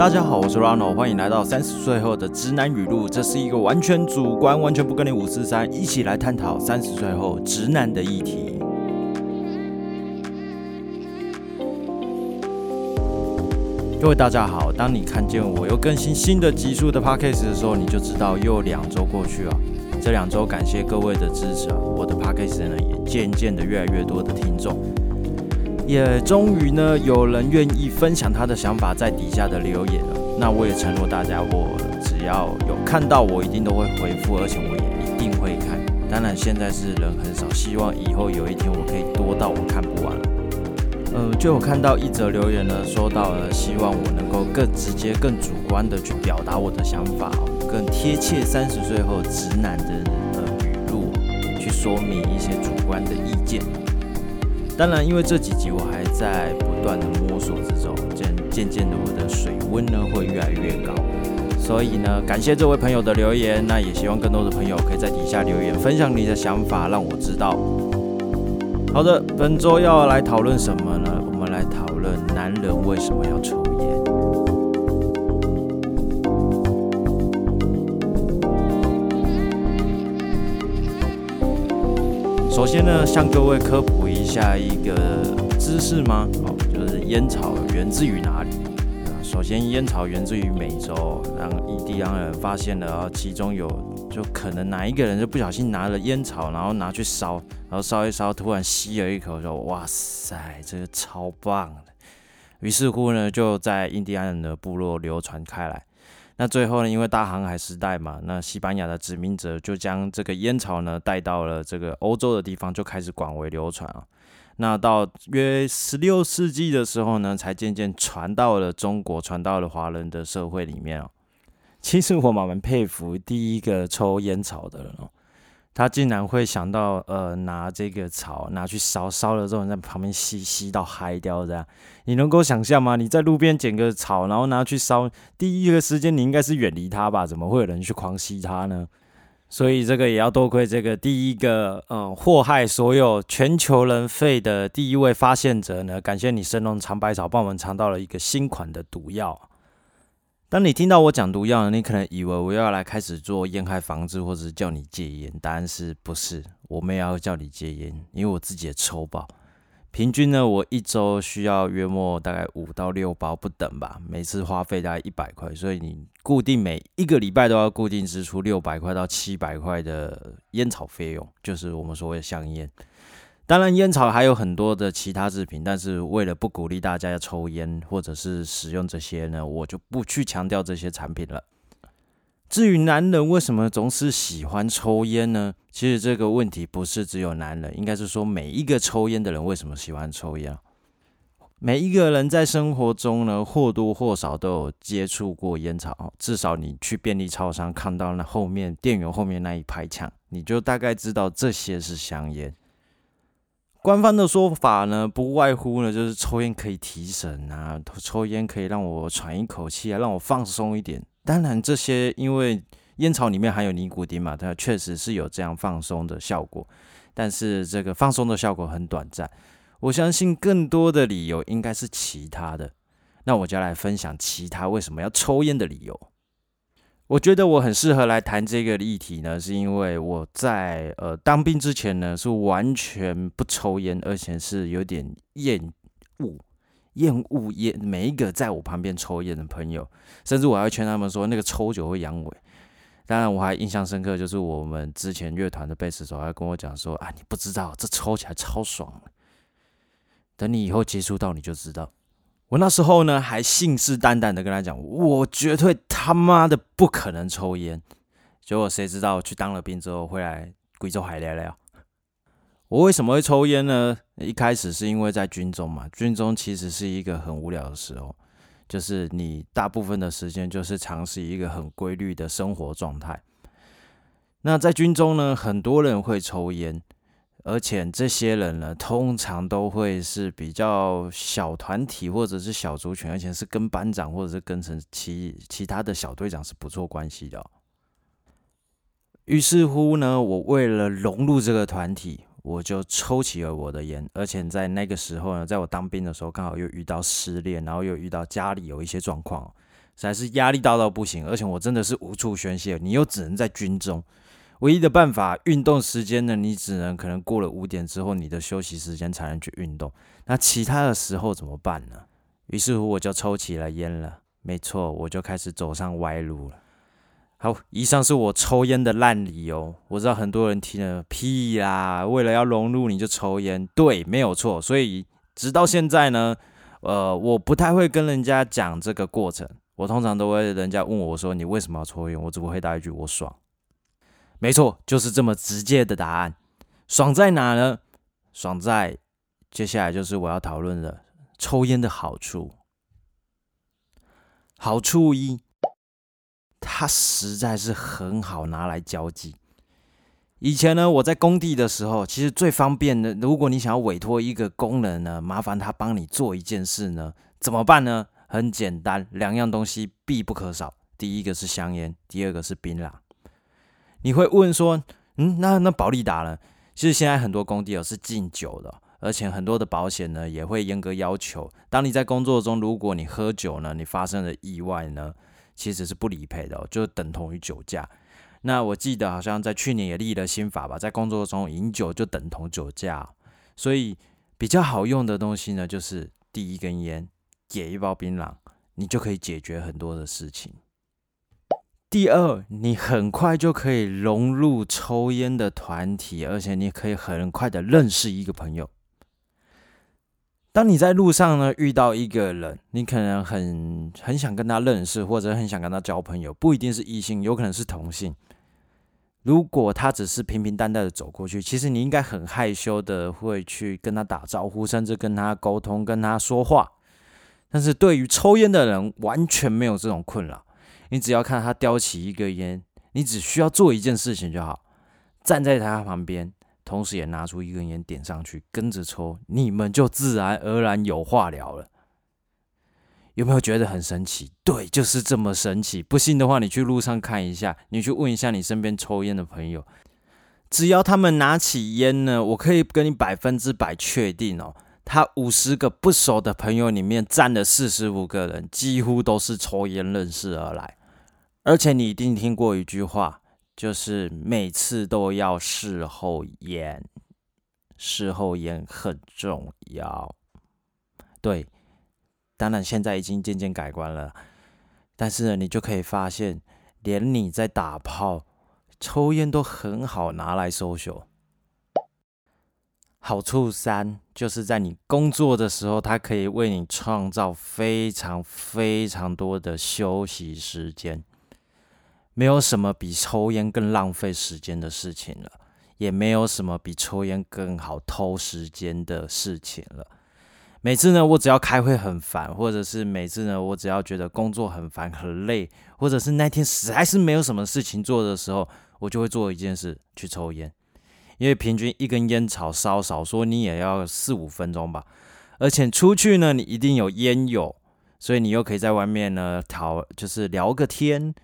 大家好，我是 Rano， 欢迎来到30岁后的直男语录。这是一个完全主观、完全不跟你543，一起来探讨30岁后直男的议题。各位大家好，当你看见我又更新新的集数的 Podcast 的时候，你就知道又2周过去了。这2周感谢各位的支持，我的 Podcast 呢也渐渐的越来越多的听众。也终于呢，有人愿意分享他的想法在底下的留言了。那我也承诺大家，我只要有看到，我一定都会回复，而且我也一定会看。当然，现在是人很少，希望以后有一天我可以多到我看不完。就有看到一则留言呢，说到了希望我能够更直接、更主观的去表达我的想法，更贴切30岁后直男的语录，去说明一些主观的意见。当然，因为这几集我还在不断的摸索之中，渐渐的我的水温呢会越来越高，所以呢，感谢这位朋友的留言，那也希望更多的朋友可以在底下留言，分享你的想法，让我知道。好的，本周要来讨论什么呢？我们来讨论男人为什么要抽烟。首先呢，向各位科普一下一个知识吗？就是烟草源自于哪里？首先，烟草源自于美洲，当人发现了，其中有就可能哪一个人就不小心拿了烟草，然后拿去烧，然后烧一烧，突然吸了一口，说：“哇塞，这个超棒的！”于是乎呢，就在印第安人的部落流传开来。那最后呢，因为大航海时代嘛，那西班牙的殖民者就将这个烟草呢带到了这个欧洲的地方，就开始广为流传啊。那到约16世纪的时候呢，才渐渐传到了中国，传到了华人的社会里面啊。其实我蛮佩服第一个抽烟草的人哦，他竟然会想到拿这个草拿去烧，烧了之后在旁边吸到嗨掉这样。你能够想象吗？你在路边捡个草，然后拿去烧，第一个时间你应该是远离它吧？怎么会有人去狂吸它呢？所以这个也要多亏这个第一个祸害所有全球人肺的第一位发现者呢。感谢你神农尝百草，帮我们尝到了一个新款的毒药。当你听到我讲毒药呢，你可能以为我要来开始做烟害防治，或者是叫你戒烟。答案是不是？我没有要叫你戒烟，因为我自己也抽爆。平均呢，我1周需要约莫大概5到6包不等吧，每次花费大概100块，所以你固定每一个礼拜都要固定支出600块到700块的烟草费用，就是我们所谓的香烟。当然，烟草还有很多的其他制品，但是为了不鼓励大家抽烟或者是使用这些呢，我就不去强调这些产品了。至于男人为什么总是喜欢抽烟呢？其实这个问题不是只有男人，应该是说每一个抽烟的人为什么喜欢抽烟。每一个人在生活中呢，或多或少都有接触过烟草，至少你去便利超商看到那后面店员后面那一排墙，你就大概知道这些是香烟。官方的说法呢，不外乎呢就是抽烟可以提神啊，抽烟可以让我喘一口气啊，让我放松一点。当然，这些因为烟草里面含有尼古丁嘛，它确实是有这样放松的效果，但是这个放松的效果很短暂。我相信更多的理由应该是其他的。那我就来分享其他为什么要抽烟的理由。我觉得我很适合来谈这个议题呢，是因为我在当兵之前呢，是完全不抽烟，而且是有点厌恶烟，每一个在我旁边抽烟的朋友，甚至我还会劝他们说那个抽酒会阳痿。当然我还印象深刻，就是我们之前乐团的贝斯手还跟我讲说啊，你不知道这抽起来超爽，等你以后接触到你就知道。我那时候呢还信誓旦旦的跟他讲，我绝对他妈的不可能抽烟。结果谁知道去当了兵之后回来贵州海聊聊。我为什么会抽烟呢？一开始是因为在军中嘛，军中其实是一个很无聊的时候，就是你大部分的时间就是尝试一个很规律的生活状态。那在军中呢，很多人会抽烟，而且这些人呢，通常都会是比较小团体或者是小族群，而且是跟班长或者是跟成 其他的小队长是不错关系的。于是乎呢，我为了融入这个团体，我就抽起了我的烟。而且在那个时候呢，在我当兵的时候刚好又遇到失恋，然后又遇到家里有一些状况，实在是压力大到不行，而且我真的是无处宣泄，你又只能在军中。唯一的办法，运动时间呢，你只能可能过了5点之后，你的休息时间才能去运动。那其他的时候怎么办呢？于是乎我就抽起了烟了，没错，我就开始走上歪路了。好，以上是我抽烟的烂理由。我知道很多人听了屁啦，为了要融入你就抽烟，对，没有错。所以直到现在呢，我不太会跟人家讲这个过程，我通常都会人家问我说你为什么要抽烟，我只会回答一句我爽。没错，就是这么直接的答案。爽在哪呢？爽在接下来就是我要讨论的抽烟的好处。好处一，它实在是很好拿来交际。以前呢，我在工地的时候，其实最方便的，如果你想要委托一个工人呢，麻烦他帮你做一件事呢，怎么办呢？很简单，2样东西必不可少。第一个是香烟，第二个是槟榔。你会问说，那保利达呢？其实现在很多工地是禁酒的，而且很多的保险呢也会严格要求，当你在工作中，如果你喝酒呢，你发生了意外呢，其实是不理赔的，就等同于酒驾。那我记得好像在去年也立了新法吧，在工作中饮酒就等同酒驾。所以比较好用的东西呢，就是第一根烟，解一包槟榔，你就可以解决很多的事情。第二，你很快就可以融入抽烟的团体，而且你可以很快的认识一个朋友。当你在路上呢遇到一个人，你可能很想跟他认识，或者很想跟他交朋友，不一定是异性，有可能是同性。如果他只是平平淡淡的走过去，其实你应该很害羞的会去跟他打招呼，甚至跟他沟通，跟他说话。但是对于抽烟的人，完全没有这种困扰。你只要看他叼起一根烟，你只需要做一件事情就好，站在他旁边，同时也拿出一根烟点上去，跟着抽，你们就自然而然有话聊了。有没有觉得很神奇？对，就是这么神奇。不信的话，你去路上看一下，你去问一下你身边抽烟的朋友，只要他们拿起烟呢，我可以跟你100%确定，他50个不熟的朋友里面占了45个人，几乎都是抽烟认识而来。而且你一定听过一句话，就是每次都要事后烟，事后烟很重要。对，当然现在已经渐渐改观了，但是呢，你就可以发现，连你在打炮，抽烟都很好拿来social。好处3，就是在你工作的时候，它可以为你创造非常非常多的休息时间。没有什么比抽烟更浪费时间的事情了，也没有什么比抽烟更好偷时间的事情了。每次呢，我只要开会很烦，或者是每次呢，我只要觉得工作很烦很累，或者是那天实在是没有什么事情做的时候，我就会做一件事，去抽烟。因为平均一根烟草烧少说你也要4-5分钟吧，而且出去呢，你一定有烟友，所以你又可以在外面呢就是聊个天，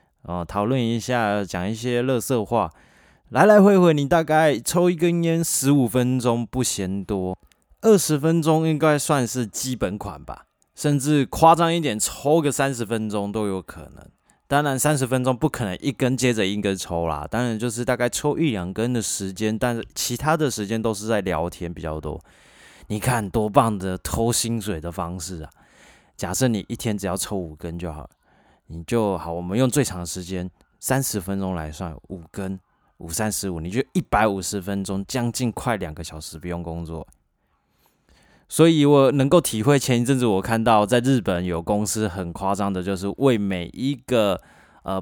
讨论一下，讲一些垃圾话，来来回回你大概抽一根烟15分钟不嫌多，20分钟应该算是基本款吧，甚至夸张一点，抽个30分钟都有可能。当然30分钟不可能一根接着一根抽啦，当然就是大概抽1-2根的时间，但是其他的时间都是在聊天比较多。你看多棒的偷薪水的方式啊！假设你一天只要抽5根就好了。你就好，我们用最长的时间30分钟来算，5根5×35，你就150分钟，将近快2个小时不用工作。所以我能够体会，前一阵子我看到在日本有公司很夸张的，就是为每一个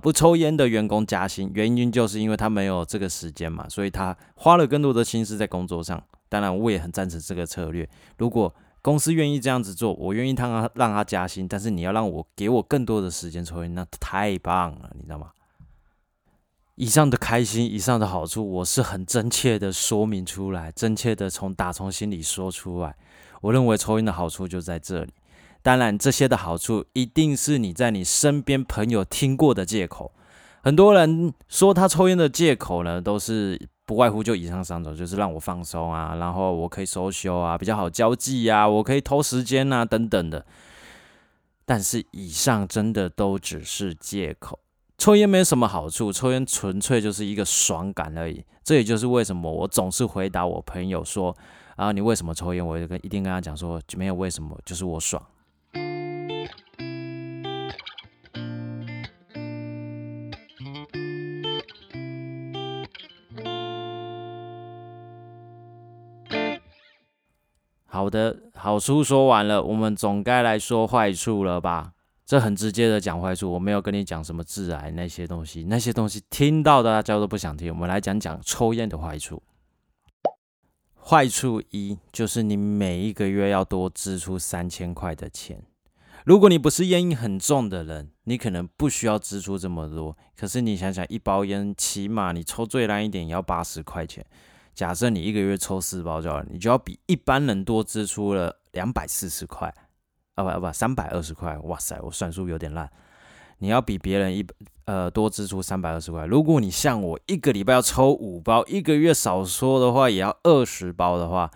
不抽烟的员工加薪，原因就是因为他没有这个时间嘛，所以他花了更多的心思在工作上。当然我也很赞成这个策略，如果公司愿意这样子做，我愿意让他加薪，但是你要给我更多的时间抽烟，那太棒了，你知道吗？以上的开心，以上的好处，我是很真切的说明出来，真切的打从心里说出来。我认为抽烟的好处就在这里。当然，这些的好处一定是你在你身边朋友听过的借口。很多人说他抽烟的借口呢，都是不外乎就以上3种，就是让我放松啊，然后我可以social啊，比较好交际啊，我可以偷时间啊，等等的。但是以上真的都只是借口。抽烟没什么好处，抽烟纯粹就是一个爽感而已。这也就是为什么我总是回答我朋友说啊，你为什么抽烟？我一定跟他讲说，没有为什么，就是我爽。好的，好处说完了，我们总该来说坏处了吧？这很直接的讲坏处，我没有跟你讲什么致癌那些东西，那些东西听到的大家都不想听。我们来讲讲抽烟的坏处。坏处一就是你每一个月要多支出3000块的钱。如果你不是烟瘾很重的人，你可能不需要支出这么多。可是你想想，一包烟起码你抽最烂一点也要80块钱。假设你一个月抽4包就好了，你就要比一般人多支出了240块，320块。哇塞，我算数有点烂。你要比别人多支出320块。如果你像我一个礼拜要抽5包，一个月少说的话也要20包的话，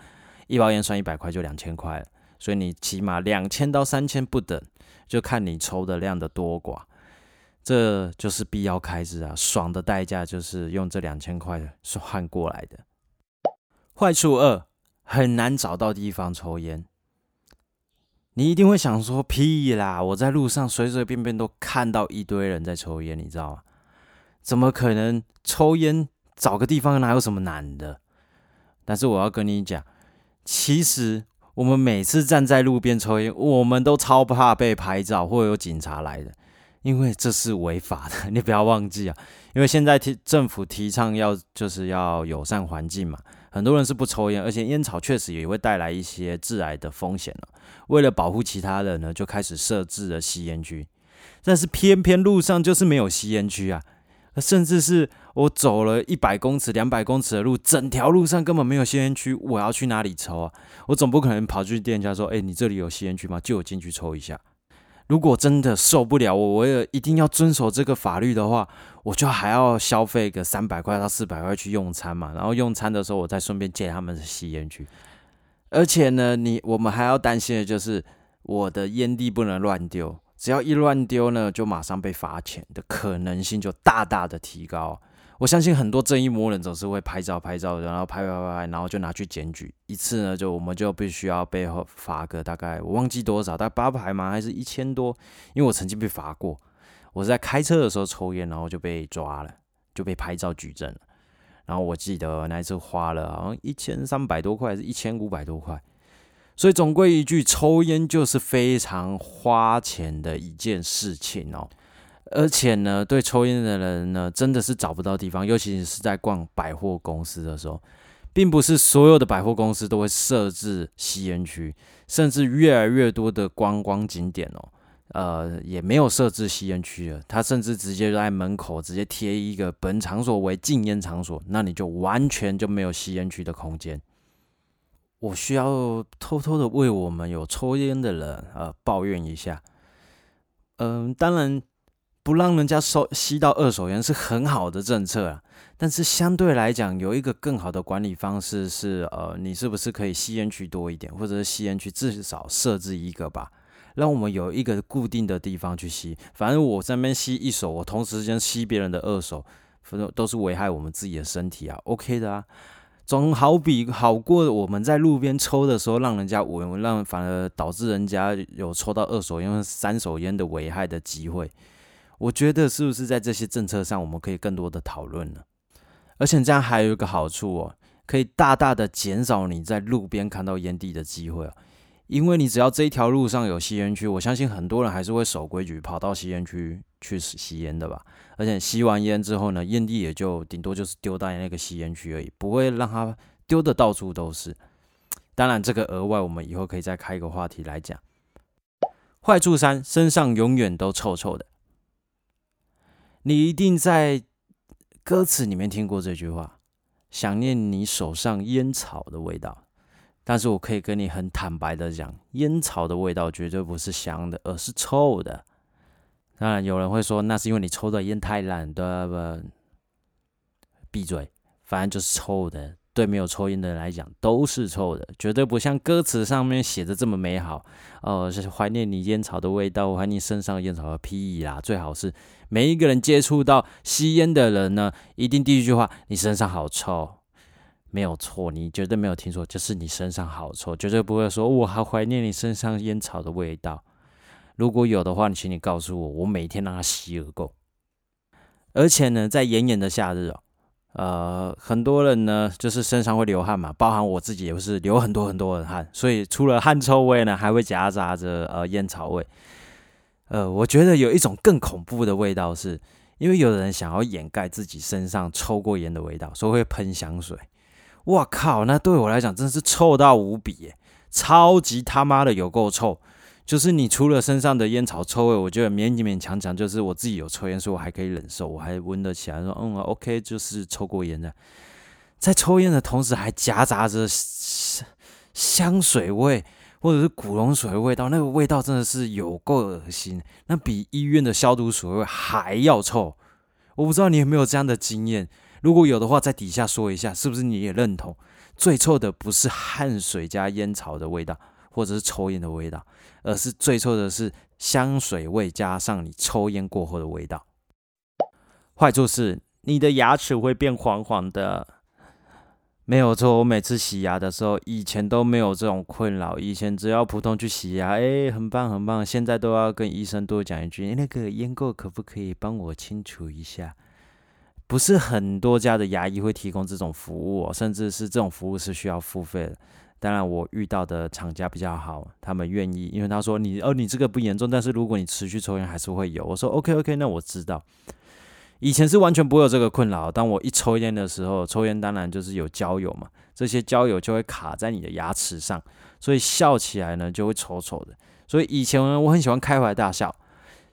一包烟算100块就2000块了。所以你起码2000到3000不等，就看你抽的量的多寡。这就是必要开支啊，爽的代价就是用这2000块换过来的。坏处二，很难找到地方抽烟。你一定会想说屁啦，我在路上随随便便都看到一堆人在抽烟，你知道吗？怎么可能？抽烟找个地方哪有什么难的？但是我要跟你讲，其实我们每次站在路边抽烟，我们都超怕被拍照或有警察来的，因为这是违法的，你不要忘记啊！因为现在政府提倡就是要友善环境嘛，很多人是不抽烟，而且烟草确实也会带来一些致癌的风险了。为了保护其他人呢，就开始设置了吸烟区，但是偏偏路上就是没有吸烟区啊，甚至是我走了100公尺、200公尺的路，整条路上根本没有吸烟区，我要去哪里抽啊？我总不可能跑去店家说：“哎，你这里有吸烟区吗？就我进去抽一下。”如果真的受不了，我也一定要遵守这个法律的话，我就还要消费个300块到400块去用餐嘛，然后用餐的时候我再顺便借他们的吸烟区。而且呢，我们还要担心的就是我的烟蒂不能乱丢，只要一乱丢呢，就马上被罚钱的可能性就大大的提高。我相信很多正义魔人总是会拍照，然后拍，然后就拿去检举一次呢，就我们就必须要被罚个大概我忘记多少，大概800吗？还是1000多？因为我曾经被罚过，我是在开车的时候抽烟，然后就被抓了，就被拍照举证了。然后我记得那一次花了好像1300多块，还是1500多块。所以总归一句，抽烟就是非常花钱的一件事情哦。而且呢，对抽烟的人呢，真的是找不到地方，尤其是在逛百货公司的时候，并不是所有的百货公司都会设置吸烟区，甚至越来越多的观光景点哦，也没有设置吸烟区了，它甚至直接在门口直接贴一个本场所为禁烟场所，那你就完全就没有吸烟区的空间。我需要偷偷的为我们有抽烟的人抱怨一下，当然。不让人家吸到二手烟是很好的政策啊，但是相对来讲，有一个更好的管理方式是，你是不是可以吸烟区多一点，或者是吸烟区至少设置一个吧，让我们有一个固定的地方去吸。反正我在那边吸一手，我同时间吸别人的二手，都是危害我们自己的身体啊 ，OK 的啊，总好过我们在路边抽的时候让人家闻，反而导致人家有抽到二手烟和3手烟的危害的机会。我觉得是不是在这些政策上我们可以更多的讨论呢？而且这样还有一个好处哦，可以大大的减少你在路边看到烟蒂的机会哦。因为你只要这一条路上有吸烟区，我相信很多人还是会守规矩跑到吸烟区去吸烟的吧。而且吸完烟之后呢，烟蒂也就顶多就是丢到那个吸烟区而已，不会让它丢的到处都是。当然这个额外我们以后可以再开一个话题来讲。坏处3，身上永远都臭臭的。你一定在歌词里面听过这句话，想念你手上烟草的味道。但是我可以跟你很坦白的讲，烟草的味道绝对不是香的，而是臭的。当然有人会说，那是因为你抽的烟太烂，对吧？闭嘴，反正就是臭的。对没有抽烟的人来讲都是臭的，绝对不像歌词上面写的这么美好。是怀念你烟草的味道，怀念身上的烟草的屁啦！最好是每一个人接触到吸烟的人呢，一定第一句话你身上好臭。没有错，你绝对没有听错，就是你身上好臭，绝对不会说我好怀念你身上烟草的味道。如果有的话，请你告诉我，我每天让它吸而够。而且呢，在炎炎的夏日哦，很多人呢就是身上会流汗嘛，包含我自己也是流很多很多的汗，所以除了汗臭味呢，还会夹杂着烟草味。我觉得有一种更恐怖的味道是，因为有人想要掩盖自己身上抽过烟的味道，所以会喷香水。哇靠，那对我来讲真的是臭到无比耶，超级他妈的有够臭。就是你除了身上的烟草臭味，我觉得勉强就是我自己有抽烟，所以我还可以忍受，我还闻得起来说OK， 就是抽过烟的。在抽烟的同时还夹杂着香水味或者是古龙水的味道，那个味道真的是有够恶心，那比医院的消毒水味还要臭。我不知道你有没有这样的经验，如果有的话，在底下说一下，是不是你也认同？最臭的不是汗水加烟草的味道，或者是抽烟的味道，而是最臭的是香水味加上你抽烟过后的味道。坏处是你的牙齿会变黄黄的。没有错，我每次洗牙的时候，以前都没有这种困扰，以前只要普通去洗牙，很棒很棒。现在都要跟医生多讲一句，那个烟垢可不可以帮我清除一下？不是很多家的牙医会提供这种服务哦，甚至是这种服务是需要付费的。当然，我遇到的厂家比较好，他们愿意，因为他说你这个不严重，但是如果你持续抽烟还是会有。我说 OK， 那我知道。以前是完全不会有这个困扰，当我一抽烟的时候，抽烟当然就是有焦油嘛，这些焦油就会卡在你的牙齿上，所以笑起来呢就会丑丑的。所以以前呢，我很喜欢开怀大笑。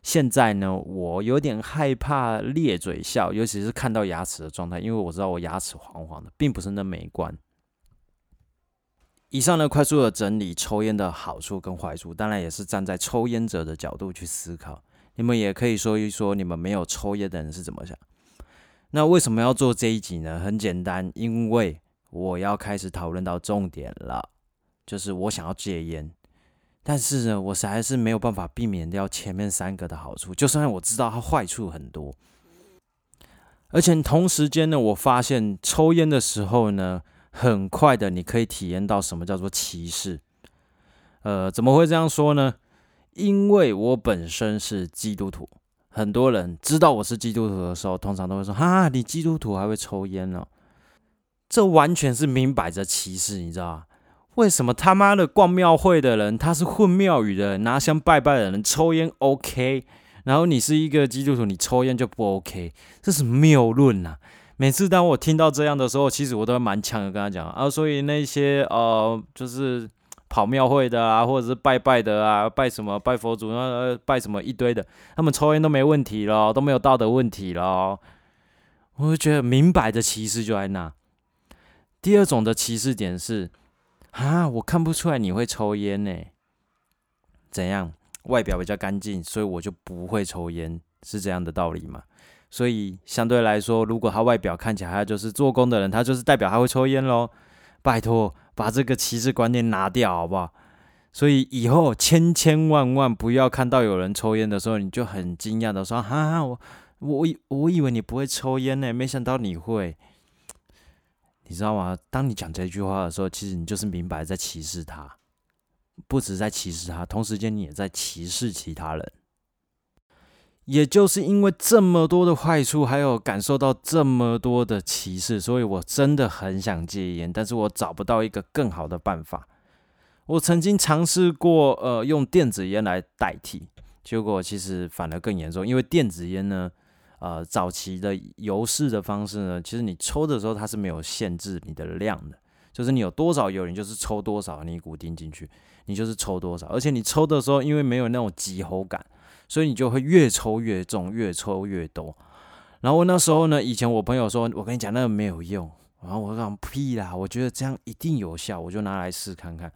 现在呢，我有点害怕咧嘴笑，尤其是看到牙齿的状态，因为我知道我牙齿黄黄的，并不是那美观。以上呢，快速的整理抽烟的好处跟坏处，当然也是站在抽烟者的角度去思考。你们也可以说一说，你们没有抽烟的人是怎么想。那为什么要做这一集呢？很简单，因为我要开始讨论到重点了，就是我想要戒烟。但是呢，我实在是没有办法避免掉前面三个的好处，就算我知道它坏处很多。而且同时间呢，我发现抽烟的时候呢，很快的你可以体验到什么叫做歧视。怎么会这样说呢？因为我本身是基督徒，很多人知道我是基督徒的时候，通常都会说：“哈，你基督徒还会抽烟哦。”这完全是明摆着歧视，你知道吗？为什么他妈的逛庙会的人，他是混庙宇的人，拿香拜拜的人抽烟 OK， 然后你是一个基督徒，你抽烟就不 OK， 这是谬论啊！每次当我听到这样的时候，其实我都蛮强的跟他讲啊，所以那些就是跑庙会的啊，或者是拜拜的啊，拜什么拜佛祖，拜什么一堆的，他们抽烟都没问题咯，都没有道德问题咯。我就觉得明摆的歧视就在那。第二种的歧视点是。我看不出来你会抽烟呢？怎样？外表比较干净，所以我就不会抽烟，是这样的道理吗？所以相对来说，如果他外表看起来他就是做工的人，他就是代表他会抽烟咯。拜托，把这个歧视观念拿掉好不好？所以以后千万不要看到有人抽烟的时候，你就很惊讶的说：“我以为你不会抽烟呢，没想到你会。”你知道吗？当你讲这句话的时候，其实你就是明白在歧视他，不只在歧视他，同时间你也在歧视其他人。也就是因为这么多的坏处，还有感受到这么多的歧视，所以我真的很想戒烟，但是我找不到一个更好的办法。我曾经尝试过，用电子烟来代替，结果其实反而更严重，因为电子烟呢。早期的油式的方式呢，其实你抽的时候它是没有限制你的量的，就是你有多少油，你就是抽多少尼古丁进去，你就是抽多少，而且你抽的时候因为没有那种急吼感，所以你就会越抽越重，越抽越多。然后那时候呢，以前我朋友说我跟你讲那个没有用，然后我讲屁啦，我觉得这样一定有效，我就拿来试看看。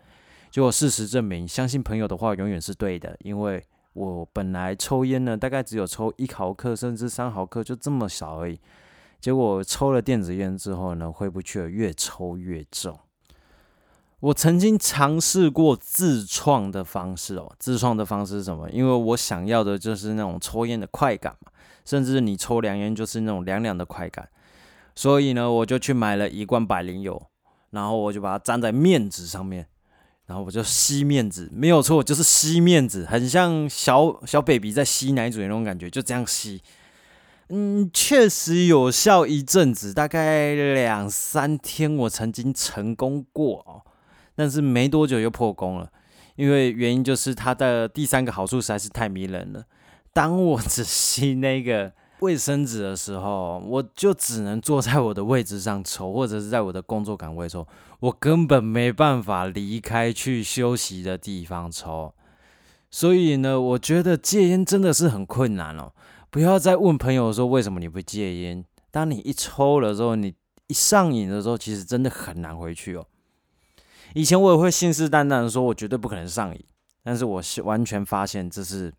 结果事实证明，相信朋友的话永远是对的，因为我本来抽烟呢，大概只有抽1毫克甚至3毫克，就这么少而已。结果抽了电子烟之后呢，挥不去了，越抽越重。我曾经尝试过自创的方式哦，自创的方式是什么？因为我想要的就是那种抽烟的快感嘛，甚至你抽凉烟就是那种凉凉的快感。所以呢，我就去买了一罐百灵油，然后我就把它沾在面纸上面，然后我就吸面纸，没有错，就是吸面纸，很像小 baby 在吸奶嘴那种感觉，就这样吸。确实有效一阵子，大概2-3天，我曾经成功过哦，但是没多久又破功了，因为原因就是它的第三个好处实在是太迷人了。当我只吸那个卫生纸的时候，我就只能坐在我的位置上抽，或者是在我的工作岗位抽，我根本没办法离开去休息的地方抽。所以呢，我觉得戒烟真的是很困难哦。不要再问朋友说为什么你不戒烟，当你一抽了之后，你一上瘾的时候，其实真的很难回去哦。以前我也会信誓旦旦的说我绝对不可能上瘾，但是我完全发现这是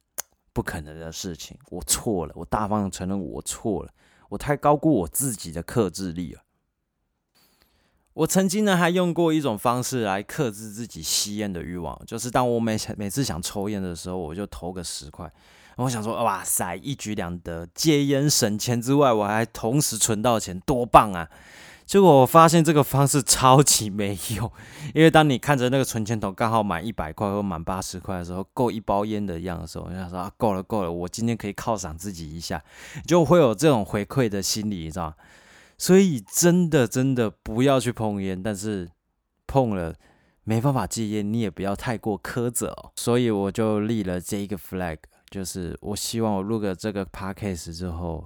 不可能的事情，我错了，我大方的承认我错了，我太高估我自己的克制力了。我曾经呢还用过一种方式来克制自己吸烟的欲望，就是当我每次想抽烟的时候，我就投个10块，然后我想说哇塞，一举两得，戒烟省钱之外，我还同时存到钱，多棒啊！结果我发现这个方式超级没用，因为当你看着那个存钱筒刚好满100块或满80块的时候，够一包烟的样的时候，你想说啊，够了，我今天可以犒赏自己一下，就会有这种回馈的心理，你知道吗？所以真的不要去碰烟，但是碰了没办法戒烟，你也不要太过苛责哦。所以我就立了这一个 flag， 就是我希望我录个这个 podcast 之后。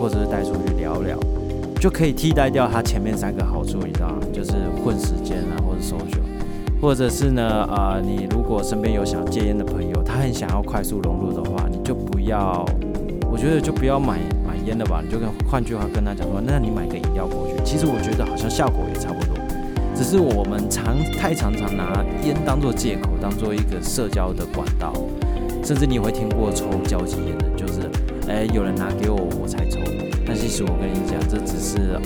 或者是带出去聊聊，就可以替代掉他前面3个好处，你知道吗？就是混时间啊，或者 social， 或者是呢，你如果身边有想戒烟的朋友，他很想要快速融入的话，你就不要，我觉得就不要买烟了吧，你就换句话跟他讲说，那你买个饮料过去，其实我觉得好像效果也差不多，只是我们常常拿烟当作借口，当作一个社交的管道，甚至你会听过抽交际烟的，就是。有人拿给我才抽。但其实我跟你讲，这只是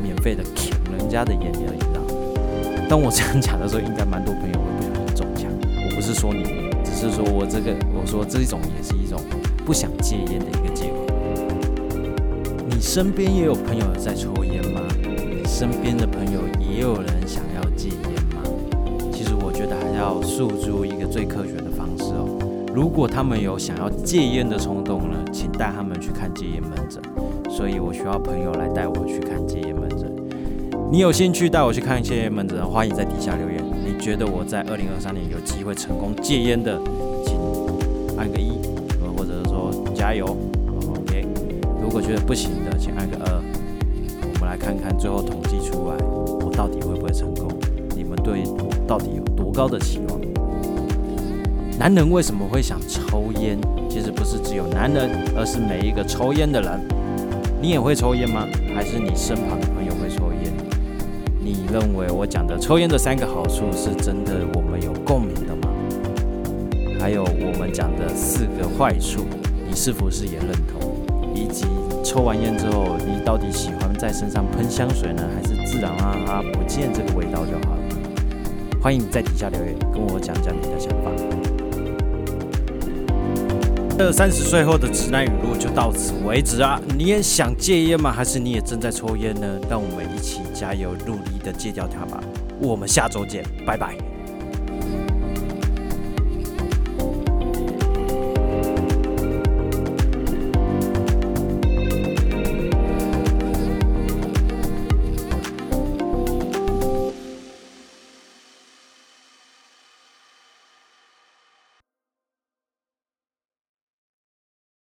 免费的抢人家的烟而已啦。当我这样讲的时候，应该蛮多朋友会不小心中枪。我不是说你，只是说我说这种也是一种不想戒烟的一个借口。你身边也有朋友在抽烟吗？你身边的朋友也有人想要戒烟吗？其实我觉得还是要诉诸一个最科学的方式哦。如果他们有想要戒烟的冲动呢，请带他们去看戒烟门诊。所以我需要朋友来带我去看戒烟门诊。你有兴趣带我去看戒烟门诊，欢迎在底下留言。你觉得我在2023年有机会成功戒烟的，请按个1，或者是说加油 ，OK。如果觉得不行的，请按个2。我们来看看最后统计出来，我到底会不会成功？你们对我到底有多高的期望？男人为什么会想抽烟？其实不是只有男人，而是每一个抽烟的人。你也会抽烟吗？还是你身旁的朋友会抽烟？你认为我讲的抽烟的3个好处是真的我们有共鸣的吗？还有我们讲的4个坏处，你是不是也认同？以及抽完烟之后，你到底喜欢在身上喷香水呢，还是自然让它不见这个味道就好了？欢迎在底下留言跟我讲讲你的想法。这30岁后的直男语录就到此为止啊！你也想戒烟吗？还是你也正在抽烟呢？让我们一起加油努力的戒掉它吧！我们下周见，拜拜。